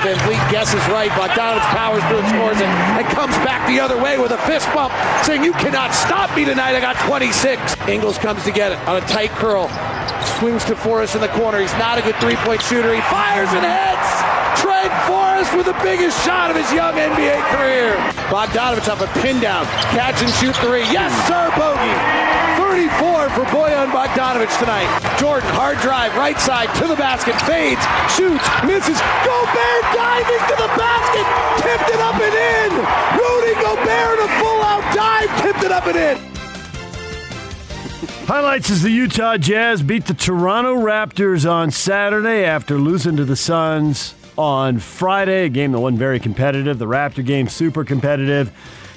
Weak guess is right. Bogdanovich powers through and scores and comes back the other way with a fist bump, saying, "You cannot stop me tonight. I got 26." Ingles comes to get it on a tight curl. Swings to Forrest in the corner. He's not a good three-point shooter. He fires and hits. Trent Forrest with the biggest shot of his young NBA career. Bogdanovich off a pin down. Catch and shoot three. Yes, sir, Bogey. 34 for Boyan Bogdanovich tonight. Jordan, hard drive, right side, to the basket, fades, shoots, misses. Gobert diving to the basket, tipped it up and in. Rudy Gobert, a full-out dive, tipped it up and in. Highlights is the Utah Jazz beat the Toronto Raptors on Saturday after losing to the Suns on Friday. A game that wasn't very competitive. The Raptor game, super competitive.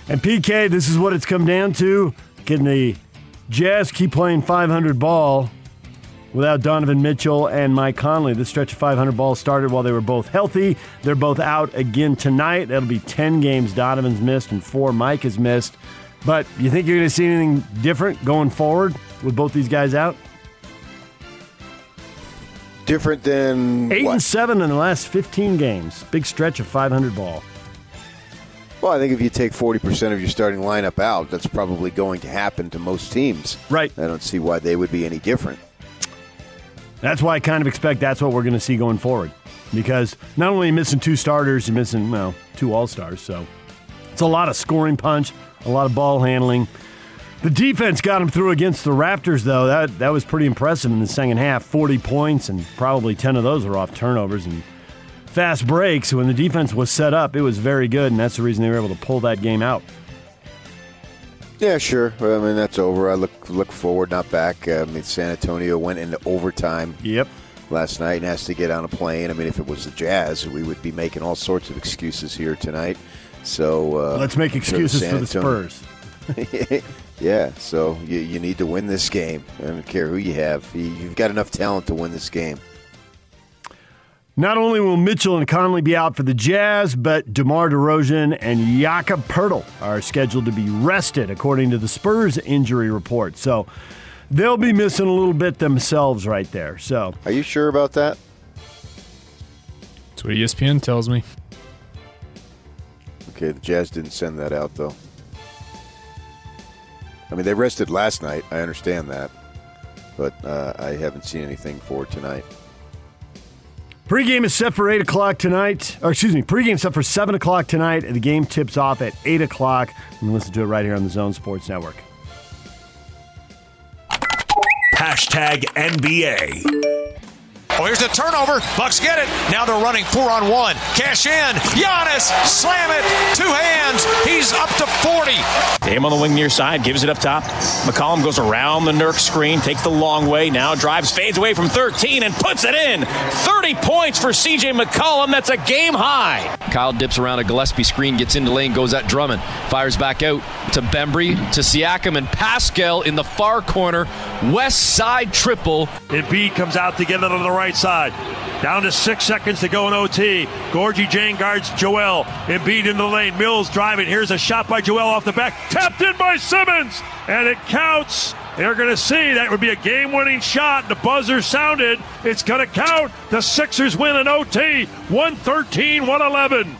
And PK, this is what it's come down to. Getting the Jazz keep playing 500 ball without Donovan Mitchell and Mike Conley. This stretch of 500 ball started while they were both healthy. They're both out again tonight. That'll be 10 games Donovan's missed and 4 Mike has missed. But you think you're going to see anything different going forward with both these guys out? Different than what? 8-7 in the last 15 games. Big stretch of 500 ball. Well, I think if you take 40% of your starting lineup out, that's probably going to happen to most teams. Right. I don't see why they would be any different. That's why I kind of expect that's what we're going to see going forward. Because not only you're missing 2 starters, you're missing, well, 2 all-stars. So it's a lot of scoring punch, a lot of ball handling. The defense got them through against the Raptors, though. That was pretty impressive in the second half. 40 points, and probably 10 of those were off turnovers and fast breaks. When the defense was set up, it was very good, and that's the reason they were able to pull that game out. Yeah, sure. I mean, that's over. I look forward, not back. I mean, San Antonio went into overtime last night and has to get on a plane. I mean, if it was the Jazz, we would be making all sorts of excuses here tonight. So let's make excuses for the Spurs. Yeah, so you need to win this game. I don't care who you have. You've got enough talent to win this game. Not only will Mitchell and Conley be out for the Jazz, but DeMar DeRozan and Jakob Pertl are scheduled to be rested, according to the Spurs injury report. So they'll be missing a little bit themselves right there. So, are you sure about that? That's what ESPN tells me. Okay, the Jazz didn't send that out, though. I mean, they rested last night. I understand that. But I haven't seen anything for tonight. Pre-game is set for 8 o'clock tonight. Or excuse me, pre-game set for 7 o'clock tonight, and the game tips off at 8 o'clock. You can listen to it right here on the Zone Sports Network. Hashtag NBA. Oh, here's the turnover. Bucks get it. Now they're running 4-on-1. Cash in. Giannis, slam it. 2 hands. He's up to 40. Dame on the wing near side. Gives it up top. McCollum goes around the Nurk screen. Takes the long way. Now drives. Fades away from 13 and puts it in. 30 points for CJ McCollum. That's a game high. Kyle dips around a Gillespie screen. Gets into lane. Goes at Drummond. Fires back out to Bembry. To Siakam and Pascal in the far corner. West side triple. Embiid comes out to get it on the right. Right side. Down to 6 seconds to go in OT. Gorgie Jane guards Joel. Embiid in the lane. Mills driving. Here's a shot by Joel off the back. Tapped in by Simmons. And it counts. They're going to see that would be a game-winning shot. The buzzer sounded. It's going to count. The Sixers win in OT. 113-111.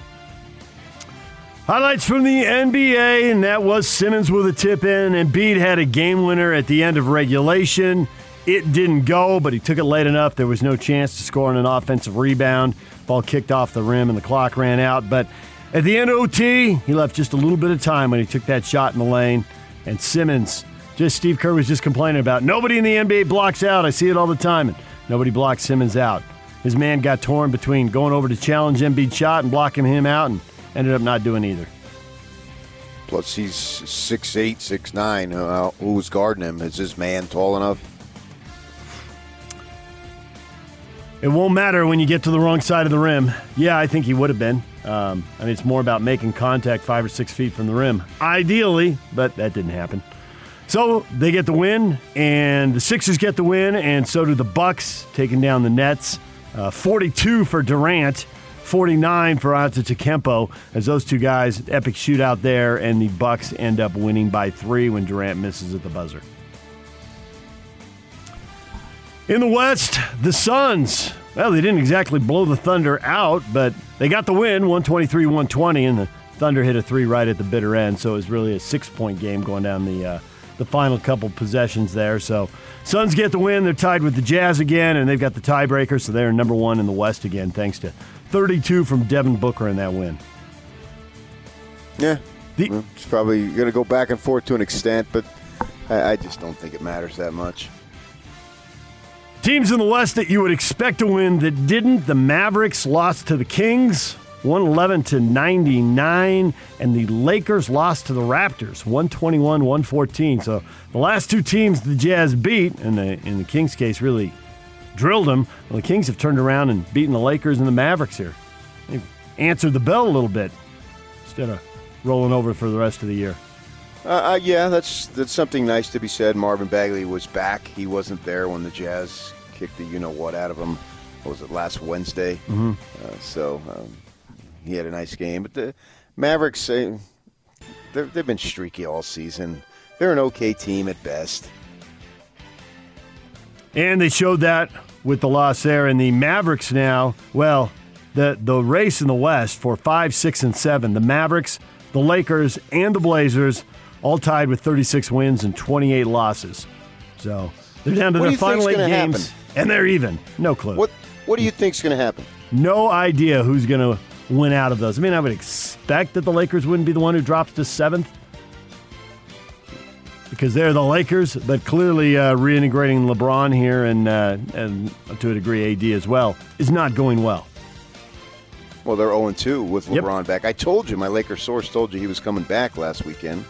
Highlights from the NBA, and that was Simmons with a tip in. Embiid had a game winner at the end of regulation. It didn't go, but he took it late enough. There was no chance to score on an offensive rebound. Ball kicked off the rim and the clock ran out. But at the end of OT, he left just a little bit of time when he took that shot in the lane. And Simmons, just Steve Kerr was just complaining about, nobody in the NBA blocks out. I see it all the time. And nobody blocks Simmons out. His man got torn between going over to challenge Embiid's shot and blocking him out and ended up not doing either. Plus he's 6'8", 6'9". Who's guarding him? Is his man tall enough? It won't matter when you get to the wrong side of the rim. Yeah, I think he would have been. I mean, it's more about making contact 5 or 6 feet from the rim, ideally, but that didn't happen. So they get the win, and the Sixers get the win, and so do the Bucks, taking down the Nets. 42 for Durant, 49 for Antetokounmpo, as those two guys, epic shootout there, and the Bucks end up winning by 3 when Durant misses at the buzzer. In the West, the Suns. Well, they didn't exactly blow the Thunder out, but they got the win, 123-120, and the Thunder hit a three right at the bitter end, so it was really a 6-point game going down the final couple possessions there. So Suns get the win. They're tied with the Jazz again, and they've got the tiebreaker, so they're number one in the West again, thanks to 32 from Devin Booker in that win. Yeah, it's probably going to go back and forth to an extent, but I just don't think it matters that much. Teams in the West that you would expect to win that didn't. The Mavericks lost to the Kings, 111-99, and the Lakers lost to the Raptors, 121-114. So the last two teams the Jazz beat, and in the Kings' case really drilled them. Well, the Kings have turned around and beaten the Lakers and the Mavericks here. They've answered the bell a little bit instead of rolling over for the rest of the year. Yeah, that's something nice to be said. Marvin Bagley was back. He wasn't there when the Jazz kicked the you-know-what out of him. What was it, last Wednesday? Mm-hmm. So he had a nice game. But the Mavericks, they've been streaky all season. They're an okay team at best. And they showed that with the loss there. And the Mavericks now, well, the race in the West for 5, 6, and 7. The Mavericks, the Lakers, and the Blazers, all tied with 36 wins and 28 losses. So they're down to their final 8 games, and they're even. No clue. What do you think's going to happen? No idea who's going to win out of those. I mean, I would expect that the Lakers wouldn't be the one who drops to 7th because they're the Lakers, but clearly reintegrating LeBron here and to a degree AD as well is not going well. Well, they're 0-2 with LeBron back. I told you, my Lakers source told you he was coming back last weekend.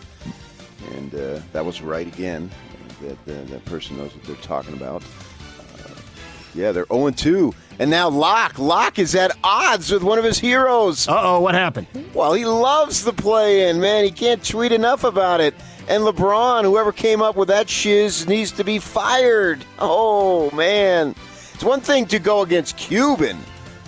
And that was right again. That person knows what they're talking about. Yeah, they're 0-2. And now Locke is at odds with one of his heroes. Uh-oh, what happened? Well, he loves the play-in, man. He can't tweet enough about it. And LeBron, whoever came up with that shiz, needs to be fired. Oh, man. It's one thing to go against Cuban,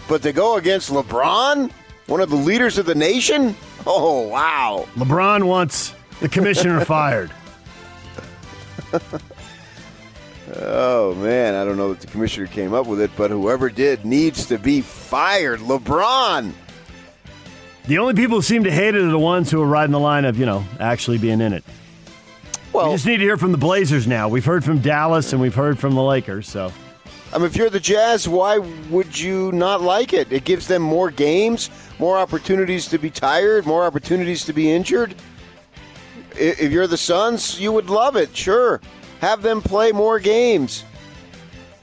but to go against LeBron, one of the leaders of the nation? Oh, wow. LeBron wants the commissioner fired. Oh, man. I don't know that the commissioner came up with it, but whoever did needs to be fired. LeBron. The only people who seem to hate it are the ones who are riding the line of, actually being in it. Well, we just need to hear from the Blazers now. We've heard from Dallas and we've heard from the Lakers. So, I mean, if you're the Jazz, why would you not like it? It gives them more games, more opportunities to be tired, more opportunities to be injured. If you're the Suns, you would love it, sure. Have them play more games.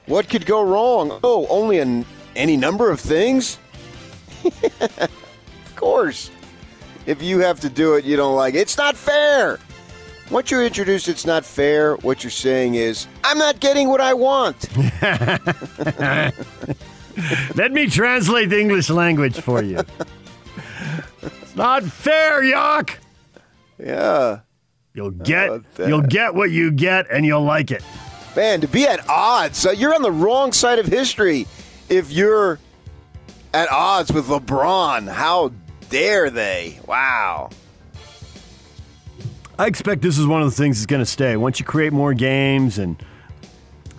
What could go wrong? Oh, only any number of things? Of course. If you have to do it, you don't like it. It's not fair. Once you introduce it's not fair, what you're saying is, I'm not getting what I want. Let me translate the English language for you. It's not fair, Yock. Yeah. You'll get what you get, and you'll like it. Man, to be at odds, you're on the wrong side of history if you're at odds with LeBron. How dare they? Wow. I expect this is one of the things that's going to stay. Once you create more games and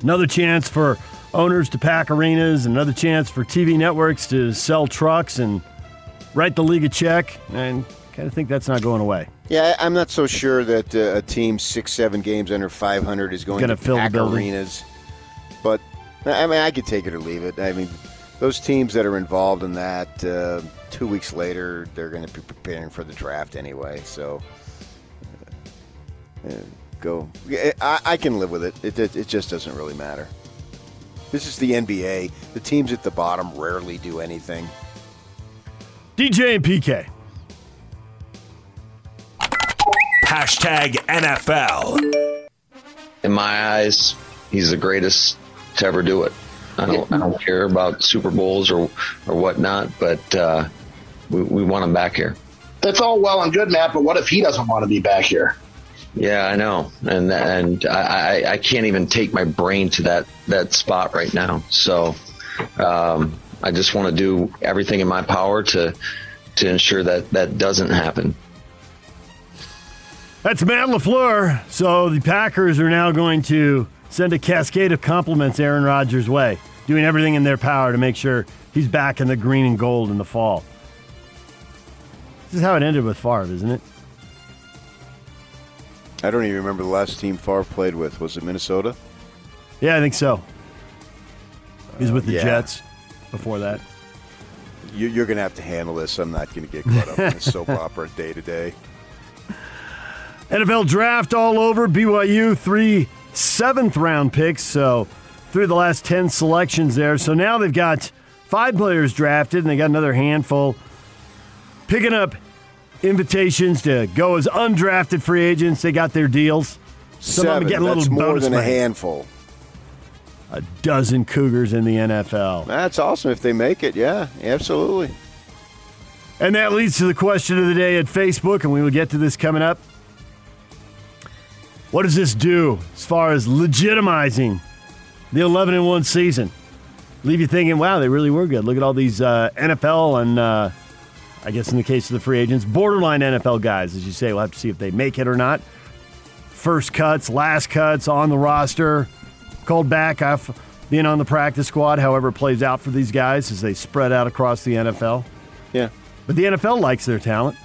another chance for owners to pack arenas, another chance for TV networks to sell trucks and write the league a check, and I kind of think that's not going away. Yeah, I'm not so sure that a team 6-7 games under 500 is going to fill pack arenas. But, I mean, I could take it or leave it. I mean, those teams that are involved in that, 2 weeks later, they're going to be preparing for the draft anyway. So, go. I can live with it. It just doesn't really matter. This is the NBA. The teams at the bottom rarely do anything. DJ and PK. Hashtag NFL. In my eyes, he's the greatest to ever do it. I don't care about Super Bowls or whatnot, but we want him back here. That's all well and good, Matt, but what if he doesn't want to be back here? Yeah, I know, and I can't even take my brain to that spot right now. So I just want to do everything in my power to ensure that doesn't happen. That's Matt LaFleur. So the Packers are now going to send a cascade of compliments Aaron Rodgers' way, doing everything in their power to make sure he's back in the green and gold in the fall. This is how it ended with Favre, isn't it? I don't even remember the last team Favre played with. Was it Minnesota? Yeah, I think so. He was with the Jets before that. You're going to have to handle this. I'm not going to get caught up in this soap opera day to day. NFL draft all over. BYU, 3 seventh-round picks, so through the last 10 selections there. So now they've got 5 players drafted, and they got another handful. Picking up invitations to go as undrafted free agents. They got their deals. Some of them get a little bonus. That's more than a handful. A dozen Cougars in the NFL. That's awesome if they make it, yeah, absolutely. And that leads to the question of the day at Facebook, and we will get to this coming up. What does this do as far as legitimizing the 11-1 season? Leave you thinking, wow, they really were good. Look at all these NFL and, I guess in the case of the free agents, borderline NFL guys, as you say. We'll have to see if they make it or not. First cuts, last cuts, on the roster, called back, being on the practice squad, however it plays out for these guys as they spread out across the NFL. Yeah. But the NFL likes their talent.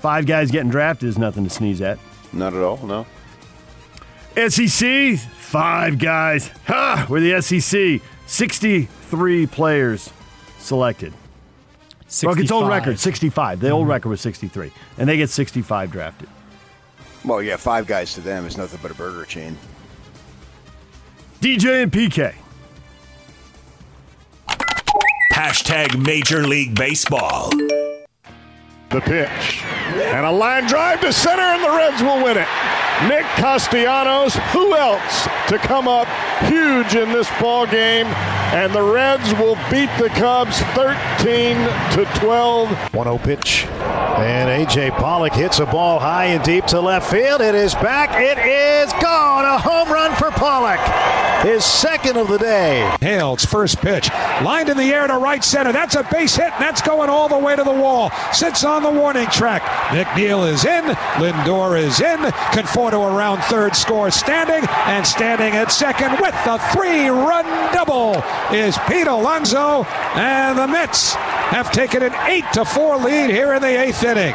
5 guys getting drafted is nothing to sneeze at. Not at all, no. SEC, 5 guys. Ha! We're the SEC. 63 players selected. 65. Rockets' old record, 65. The old record was 63. And they get 65 drafted. Well, yeah, 5 guys to them is nothing but a burger chain. DJ and PK. # Major League Baseball. The pitch. And a line drive to center, and the Reds will win it. Nick Castellanos, who else to come up huge in this ball game? And the Reds will beat the Cubs 13-12. 1-0 pitch. And AJ Pollock hits a ball high and deep to left field. It is back. It is gone. A home run for Pollock. His second of the day. Hale's first pitch. Lined in the air to right center. That's a base hit, and that's going all the way to the wall. Sits on the warning track. McNeil is in. Lindor is in. Conforto around third. Scores standing. And standing at second with the 3-run double is Pete Alonso. And the Mets have taken an 8-4 lead here in the 8th inning.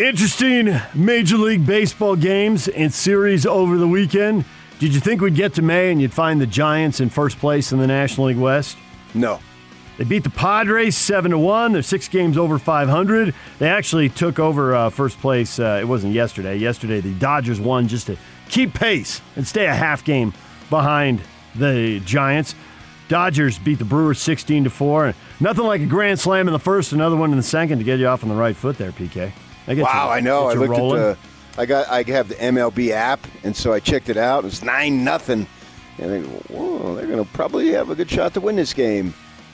Interesting Major League Baseball games and series over the weekend. Did you think we'd get to May and you'd find the Giants in first place in the National League West? No. They beat the Padres 7-1. They're 6 games over 500. They actually took over first place. It wasn't yesterday. Yesterday, the Dodgers won just to keep pace and stay a half game behind the Giants. Dodgers beat the Brewers 16-4. Nothing like a grand slam in the first, another one in the second to get you off on the right foot there, PK. Wow, I know. I looked rolling at the. I have the MLB app, and so I checked it out. It's 9-0, and I think, whoa, they're going to probably have a good shot to win this game.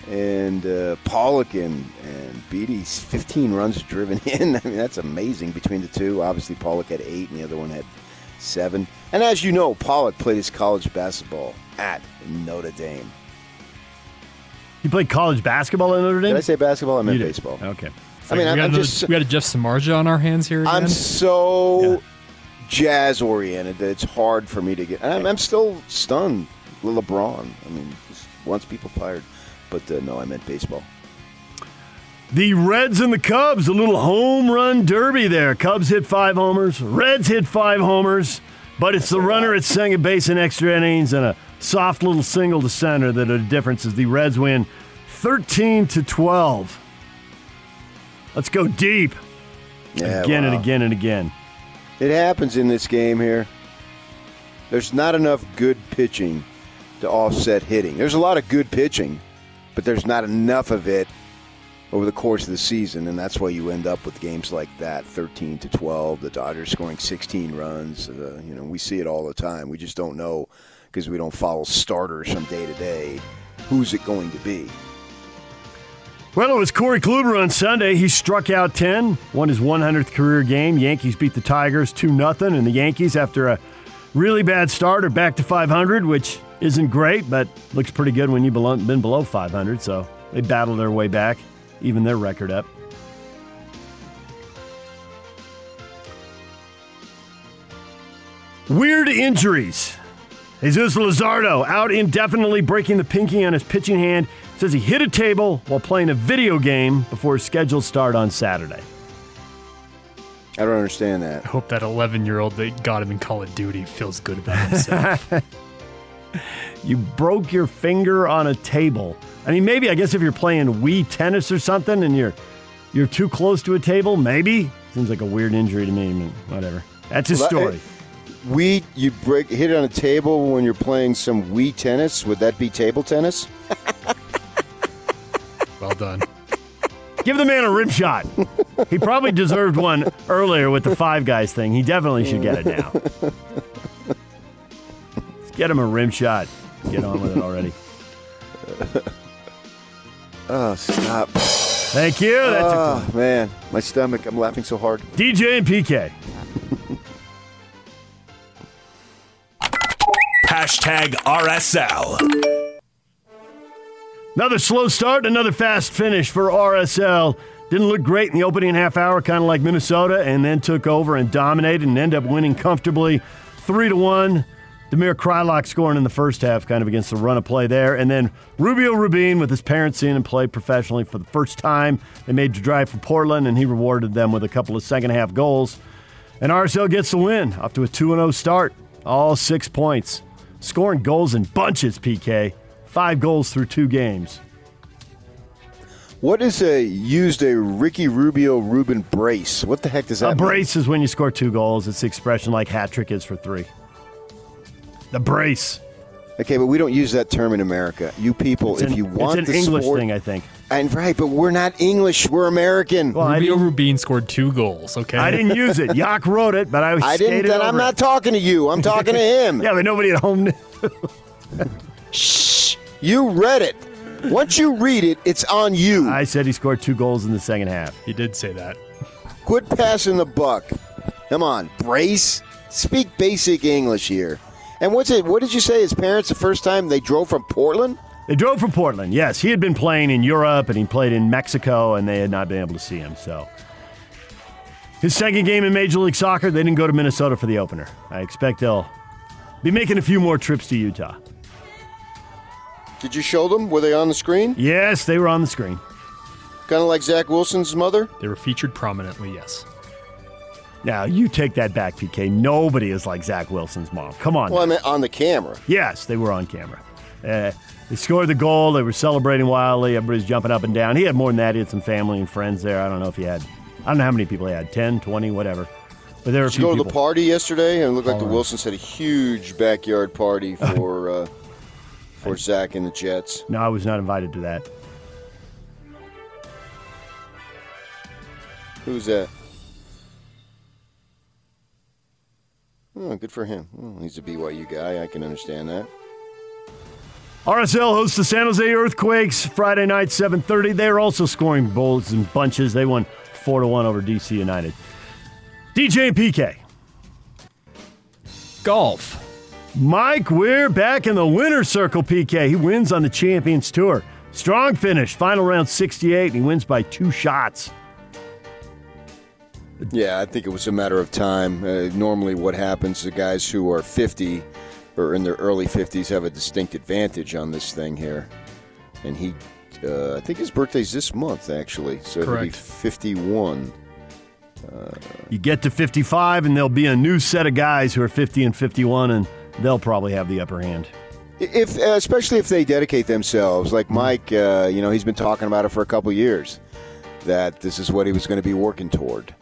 And Pollock and Beatty's 15 runs driven in. I mean, that's amazing between the two. Obviously, Pollock had 8, and the other one had 7. And as you know, Pollock played his college basketball at Notre Dame. You played college basketball at Notre Dame? Did I say basketball? I meant baseball. Okay. Like, I mean, we got a Jeff Samardzija on our hands here again. I'm so jazz-oriented that it's hard for me to get. I'm still stunned with LeBron. I mean, just wants people fired. But no, I meant baseball. The Reds and the Cubs, a little home run derby there. Cubs hit 5 homers. Reds hit 5 homers. But it's the runner at second base in extra innings and a soft little single to center that are the difference as the Reds win 13-12. Let's go deep again and again. It happens in this game here. There's not enough good pitching to offset hitting. There's a lot of good pitching, but there's not enough of it over the course of the season, and that's why you end up with games like that, 13-12, the Dodgers scoring 16 runs. We see it all the time. We just don't know because we don't follow starters from day to day. Who's it going to be? Well, it was Corey Kluber on Sunday. He struck out 10, won his 100th career game. Yankees beat the Tigers 2-0, and the Yankees, after a really bad start, are back to 500, which isn't great, but looks pretty good when you've been below 500, so they battled their way back, even their record up. Weird injuries. Jesus Lazardo out indefinitely, breaking the pinky on his pitching hand. Says he hit a table while playing a video game before his scheduled start on Saturday. I don't understand that. I hope that 11-year-old that got him in Call of Duty feels good about himself. You broke your finger on a table. I mean, maybe, I guess if you're playing Wii tennis or something and you're too close to a table, maybe. Seems like a weird injury to me. I mean, whatever. That's his story. You hit on a table when you're playing some Wii tennis. Would that be table tennis? Well done. Give the man a rib shot. He probably deserved one earlier with the Five Guys thing. He definitely should get it now. Let's get him a rim shot. Get on with it already. Oh, stop. Thank you. That took man. My stomach. I'm laughing so hard. DJ and PK. #RSL. Another slow start, another fast finish for RSL. Didn't look great in the opening half hour, kind of like Minnesota, and then took over and dominated and ended up winning comfortably 3-1. Demir Krylock scoring in the first half, kind of against the run of play there. And then Rubio Rubín, with his parents in and played professionally for the first time. They made the drive for Portland, and he rewarded them with a couple of second-half goals. And RSL gets the win, off to a 2-0 start, all 6 points. Scoring goals in bunches, PK. 5 goals through 2 games. What is a Ricky Rubio Rubin brace? What the heck does that mean? A brace is when you score 2 goals. It's the expression like hat trick is for 3. The brace. Okay, but we don't use that term in America. You people, if you want the sport. It's an English thing, I think. And right, but we're not English. We're American. Well, Rubio Rubin scored 2 goals, okay? I didn't use it. Yak wrote it, but I skated over it. I'm not talking to you. I'm talking to him. Yeah, but nobody at home knew. Shh. You read it. Once you read it, it's on you. I said he scored 2 goals in the second half. He did say that. Quit passing the buck. Come on, brace. Speak basic English here. And what did you say? His parents, the first time they drove from Portland? They drove from Portland, yes. He had been playing in Europe, and he played in Mexico, and they had not been able to see him. So, his second game in Major League Soccer, they didn't go to Minnesota for the opener. I expect they'll be making a few more trips to Utah. Did you show them? Were they on the screen? Yes, they were on the screen. Kind of like Zach Wilson's mother? They were featured prominently, yes. Now, you take that back, PK. Nobody is like Zach Wilson's mom. Come on. Well, I mean, on the camera. Yes, they were on camera. They scored the goal. They were celebrating wildly. Everybody's jumping up and down. He had more than that. He had some family and friends there. I don't know how many people he had, 10, 20, whatever. But there were a few people. Did you go to the party yesterday? And it looked like the Wilsons had a huge backyard party for Zach and the Jets. No, I was not invited to that. Who's that? Oh, good for him. Well, he's a BYU guy. I can understand that. RSL hosts the San Jose Earthquakes Friday night, 7:30. They are also scoring goals in bunches. They won 4-1 over DC United. DJ and PK. Golf. Mike Weir back in the winner's circle, PK. He wins on the Champions Tour. Strong finish. Final round 68, and he wins by 2 shots. Yeah, I think it was a matter of time. Normally what happens, the guys who are 50 or in their early 50s have a distinct advantage on this thing here. And he, I think his birthday's this month, actually. So correct. He'll be 51. You get to 55, and there'll be a new set of guys who are 50 and 51, and they'll probably have the upper hand. Especially if they dedicate themselves. Like Mike, he's been talking about it for a couple years, that this is what he was going to be working toward.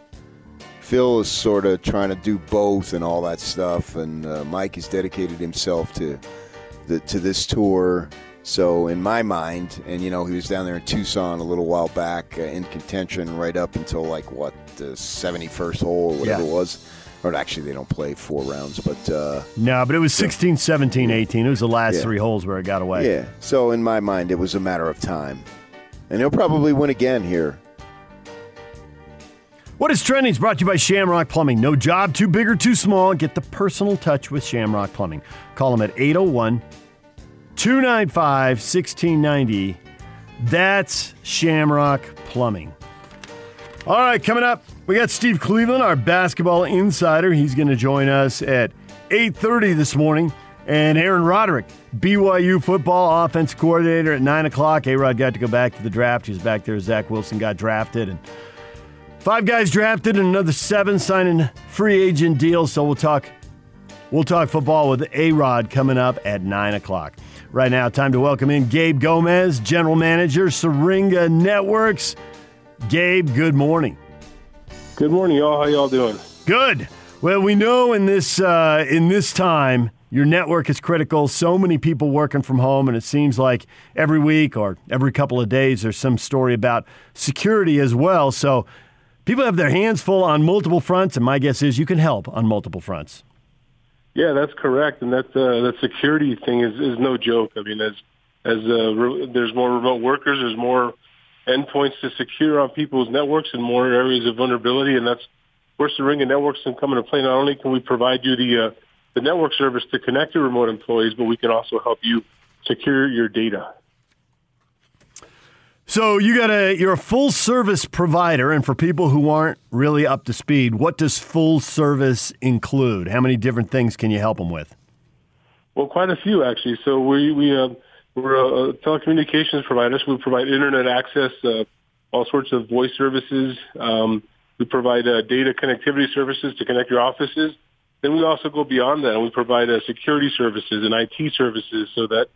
Phil is sort of trying to do both and all that stuff, and Mike has dedicated himself to this tour So in my mind, and, you know, he was down there in Tucson a little while back in contention right up until, like, what, the 71st hole or whatever it was. Or actually, they don't play four rounds, but... no, but it was 16, 17, 18. It was the last three holes where it got away. Yeah, so in my mind, it was a matter of time. And he'll probably win again here. What is Trending is brought to you by Shamrock Plumbing. No job too big or too small. Get the personal touch with Shamrock Plumbing. Call them at 801-295-1690. That's Shamrock Plumbing. All right, coming up, we got Steve Cleveland, our basketball insider. He's going to join us at 8:30 this morning. And Aaron Roderick, BYU football offense coordinator at 9 o'clock. A-Rod got to go back to the draft. He was back there. Zach Wilson got drafted. And 5 guys drafted and another 7 signing free agent deals. So we'll talk football with A-Rod coming up at 9 o'clock. Right now, time to welcome in Gabe Gomez, general manager, Syringa Networks. Gabe, good morning. Good morning, y'all. How y'all doing? Good. Well, we know in this time, your network is critical. So many people working from home, and it seems like every week or every couple of days there's some story about security as well. So people have their hands full on multiple fronts, and my guess is you can help on multiple fronts. Yeah, that's correct, and that security thing is no joke. I mean, there's more remote workers, there's more endpoints to secure on people's networks and more areas of vulnerability, and that's where Syringa Networks can come into play. Not only can we provide you the network service to connect your remote employees, but we can also help you secure your data. So you're a full-service provider, and for people who aren't really up to speed, what does full service include? How many different things can you help them with? Well, quite a few, actually. So we're a telecommunications provider, so we provide internet access, all sorts of voice services. We provide data connectivity services to connect your offices. Then we also go beyond that, and we provide security services and IT services so that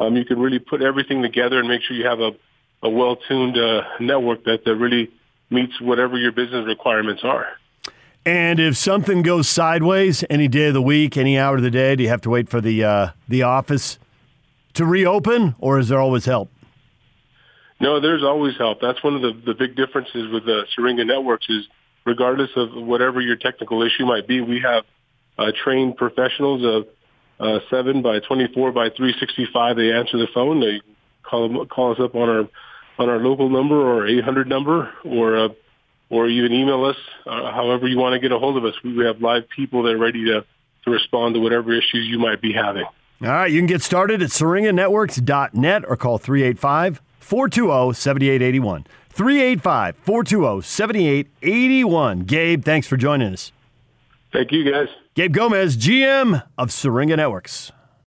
you can really put everything together and make sure you have a well-tuned network that really meets whatever your business requirements are. And if something goes sideways any day of the week, any hour of the day, do you have to wait for the office to reopen, or is there always help? No, there's always help. That's one of the big differences with Syringa Networks is regardless of whatever your technical issue might be, we have trained professionals of 7 by 24 by 365. They answer the phone. They call us up on our local number or 800 number or even email us, however you want to get a hold of us. We have live people that are ready to respond to whatever issues you might be having. All right, you can get started at syringanetworks.net or call 385-420-7881. 385-420-7881. Gabe, thanks for joining us. Thank you, guys. Gabe Gomez, GM of Syringa Networks.